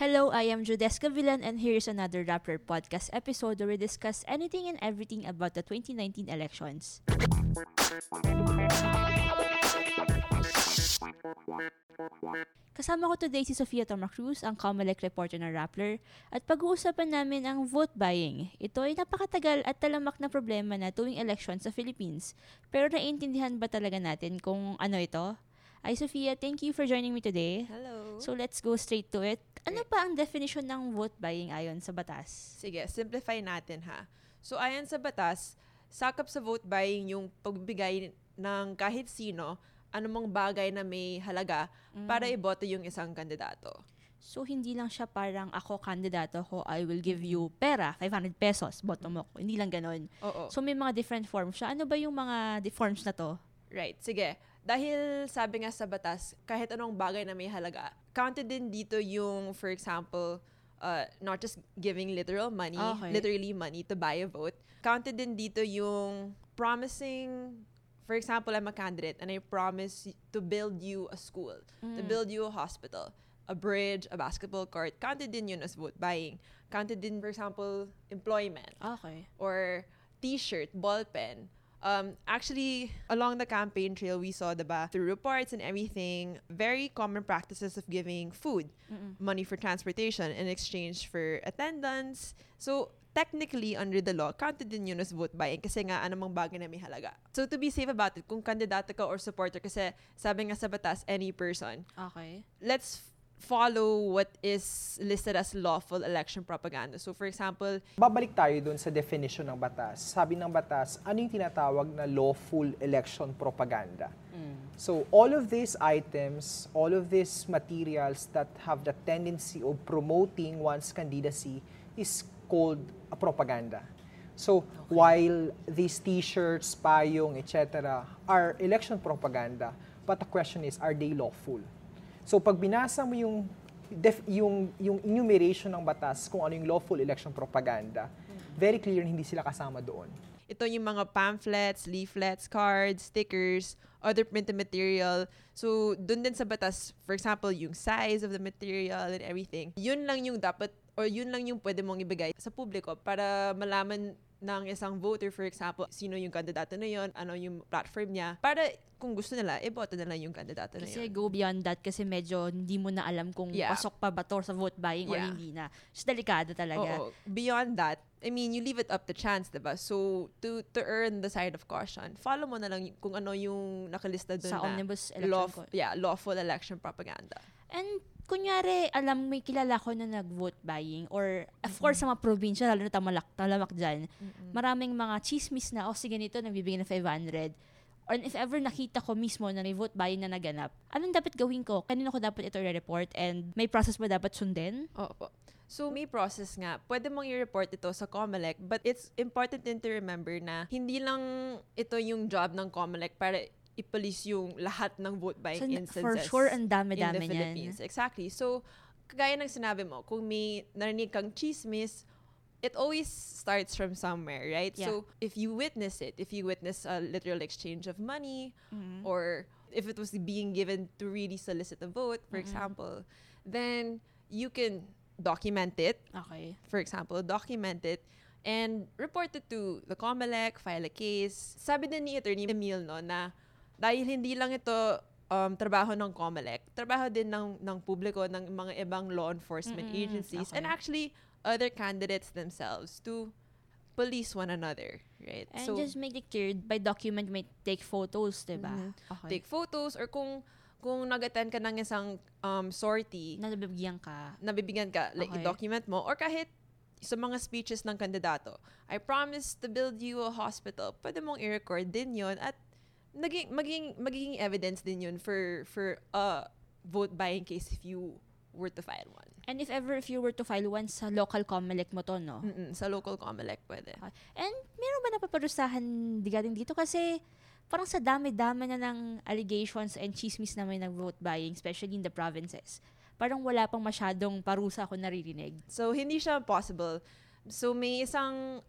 Hello, I am Judesca Villan, and here is another Rappler podcast episode where we discuss anything and everything about the 2019 elections. Kasama ko today si Sofia Tomacruz, ang COMELEC reporter ng Rappler, at pag-uusapan namin ang vote buying. Ito ay napakatagal at talamak na problema na tuwing election sa Philippines. Pero naiintindihan ba talaga natin kung ano ito? Hi Sofia, thank you for joining me today. Hello. So let's go straight to it. Ano pa ang definition ng vote buying ayon sa batas? Sige, simplify natin ha. So ayon sa batas, sakop sa vote buying yung pagbigay ng kahit sino, anumang bagay na may halaga para iboto yung isang kandidato. So hindi lang siya parang ako kandidato ko, I will give you pera, 500 pesos, boto mo ko. Hindi lang ganun. Oo. So may mga different forms siya. Ano ba yung mga forms na to? Right, sige. Dahil sabi nga sa batas, kahit anong bagay na may halaga, counted din dito yung, for example, not just giving literally money to buy a vote. Counted din dito yung promising, for example, I'm a candidate and I promise to build you a school, to build you a hospital, a bridge, a basketball court. Counted din yun as vote buying. Counted din, for example, employment. Okay. Or t-shirt, ball pen. Actually, along the campaign trail, we saw, diba, through reports and everything, very common practices of giving food, money for transportation in exchange for attendance. So, technically, under the law, counted din yun as vote buying kasi nga anumang bagay na may halaga. So, to be safe about it, kung kandidato ka or supporter, kasi sabi nga sa batas, any person. Okay. Let's follow what is listed as lawful election propaganda. So, for example, babalik tayo dun sa definition ng batas. Sabi ng batas, ano yung tinatawag na lawful election propaganda? So, all of these items, all of these materials that have the tendency of promoting one's candidacy is called a propaganda. So, while these t-shirts, payong, etc. are election propaganda, but the question is, are they lawful? So pag binasa mo yung enumeration ng batas kung ano yung lawful election propaganda, very clear na hindi sila kasama doon. Ito yung mga pamphlets, leaflets, cards, stickers, other printed material. So doon din sa batas, for example, yung size of the material and everything. Yun lang yung dapat or yun lang yung pwede mong ibigay sa publiko para malaman ng isang voter, for example, sino yung kandidato na yun, ano yung platform niya, para kung gusto nila, iboto nila yung kandidato na yun. Kasi go beyond that kasi medyo hindi mo na alam kung pasok pa ba to sa vote buying or hindi na. So, delikado talaga. Oo. Beyond that, I mean, you leave it up to chance, diba? So, to earn the side of caution, follow mo na lang kung ano yung nakalista doon sa na omnibus election lawful election propaganda. And kunyari, alam may kilala ko na nag-vote buying or of course sa mga probinsya, lalo na talamak dyan, maraming mga chismis na, sige nito, nagbibigay na 500. Or if ever nakita ko mismo na may vote buying na naganap, anong dapat gawin ko? Kanino ko dapat ito i-report? And may process ba dapat sundin? Opo. So, may process nga. Pwede mong i-report ito sa COMELEC, but it's important din to remember na hindi lang ito yung job ng COMELEC para i-police yung lahat ng vote buying instances. For sure, ang dami-dami in the Philippines. Yan. Exactly. So, kagaya ng sinabi mo, kung may narinig kang chismis, it always starts from somewhere, right? Yeah. So, if you witness it, if you witness a literal exchange of money, or if it was being given to really solicit a vote, for example, then you can document it. Okay. For example, document it and report it to the COMELEC, file a case. Sabi din ni Attorney Emil, no, na dahil hindi lang ito trabaho ng COMELEC, trabaho din ng publiko, ng mga ibang law enforcement agencies, and actually other candidates themselves to police one another, right? And so, just make it clear, by document, may take photos, diba? Okay. Take photos, or kung nag-attend ka ng isang sortie, nabibigyan ka, like, i-document mo, or kahit sa mga speeches ng kandidato, I promise to build you a hospital, pwede mong i-record din yun at magiging evidence din yun for a vote buying case if you were to file one. And if you were to file one, sa local COMELEC mo to, no? Sa local COMELEC, pwede. And meron ba napaparusahan digating dito? Kasi parang sa dami-dami na ng allegations and chismis na may nag-vote buying, especially in the provinces, parang wala pang masyadong parusa ako naririnig. So, hindi siya possible. So may isang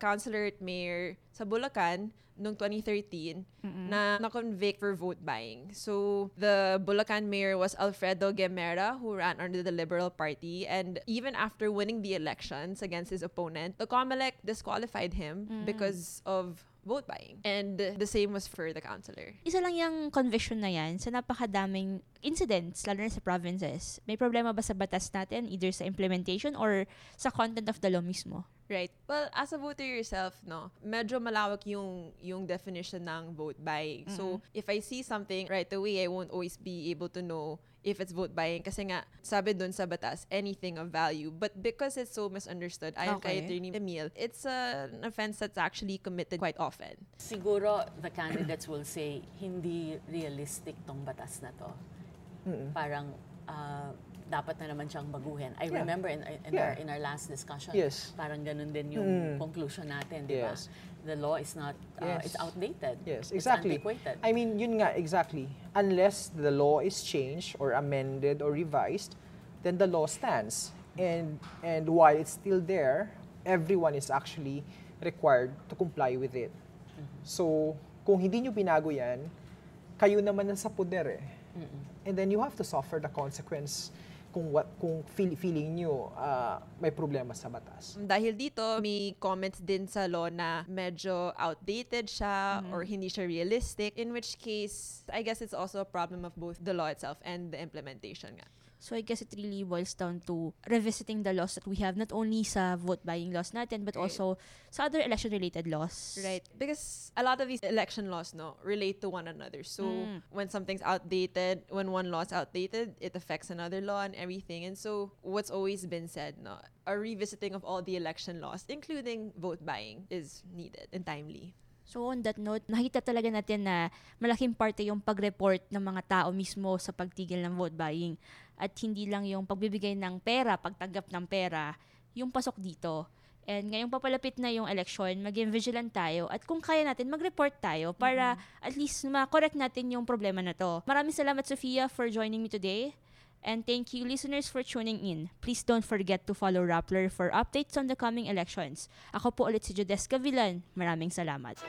councilor at mayor sa Bulacan noong 2013 na na-convict for vote buying. So the Bulacan mayor was Alfredo Guimera, who ran under the Liberal Party, and even after winning the elections against his opponent, the COMELEC disqualified him because of vote buying. And the same was for the councilor. Isa lang yung conviction na yan sa napakadaming incidents, lalo na sa provinces. May problema ba sa batas natin, either sa implementation or sa content of the law mismo? Right. Well, as a voter yourself, no, medyo malawak yung definition ng vote buying. Mm-hmm. So, if I see something right away, I won't always be able to know if it's vote buying kasi nga, sabi dun sa batas, anything of value. But because it's so misunderstood, ayon kay Attorney Emil, it's an offense that's actually committed quite often. Siguro, the candidates will say, hindi realistic tong batas na to. Mm-hmm. Parang, dapat na naman siyang baguhin. I remember in our last discussion, parang ganun din yung conclusion natin, di ba? The law is not, it's outdated. Yes, exactly. It's antiquated. I mean, yun nga, exactly. Unless the law is changed or amended or revised, then the law stands. And while it's still there, everyone is actually required to comply with it. Mm-hmm. So, kung hindi nyo binago yan, kayo naman nasa poder eh. Mm-hmm. And then you have to suffer the consequence kung feeling nyo may problema sa batas. Dahil dito, may comments din sa law na medyo outdated siya or hindi siya realistic, in which case, I guess it's also a problem of both the law itself and the implementation nga. So I guess it really boils down to revisiting the laws that we have, not only sa vote-buying laws natin, but also sa other election-related laws. Right. Because a lot of these election laws relate to one another. So when something's outdated, when one law is outdated, it affects another law and everything. And so what's always been said, a revisiting of all the election laws, including vote-buying, is needed and timely. So on that note, nakita talaga natin na malaking parte yung pag-report ng mga tao mismo sa pagtigil ng vote buying. At hindi lang yung pagbibigay ng pera, pagtanggap ng pera, yung pasok dito. And ngayong papalapit na yung election, maging vigilant tayo at kung kaya natin, mag-report tayo para at least ma-correct natin yung problema na to. Maraming salamat, Sofia, for joining me today. And thank you, listeners, for tuning in. Please don't forget to follow Rappler for updates on the coming elections. Ako po ulit si Judesca Villan. Maraming salamat.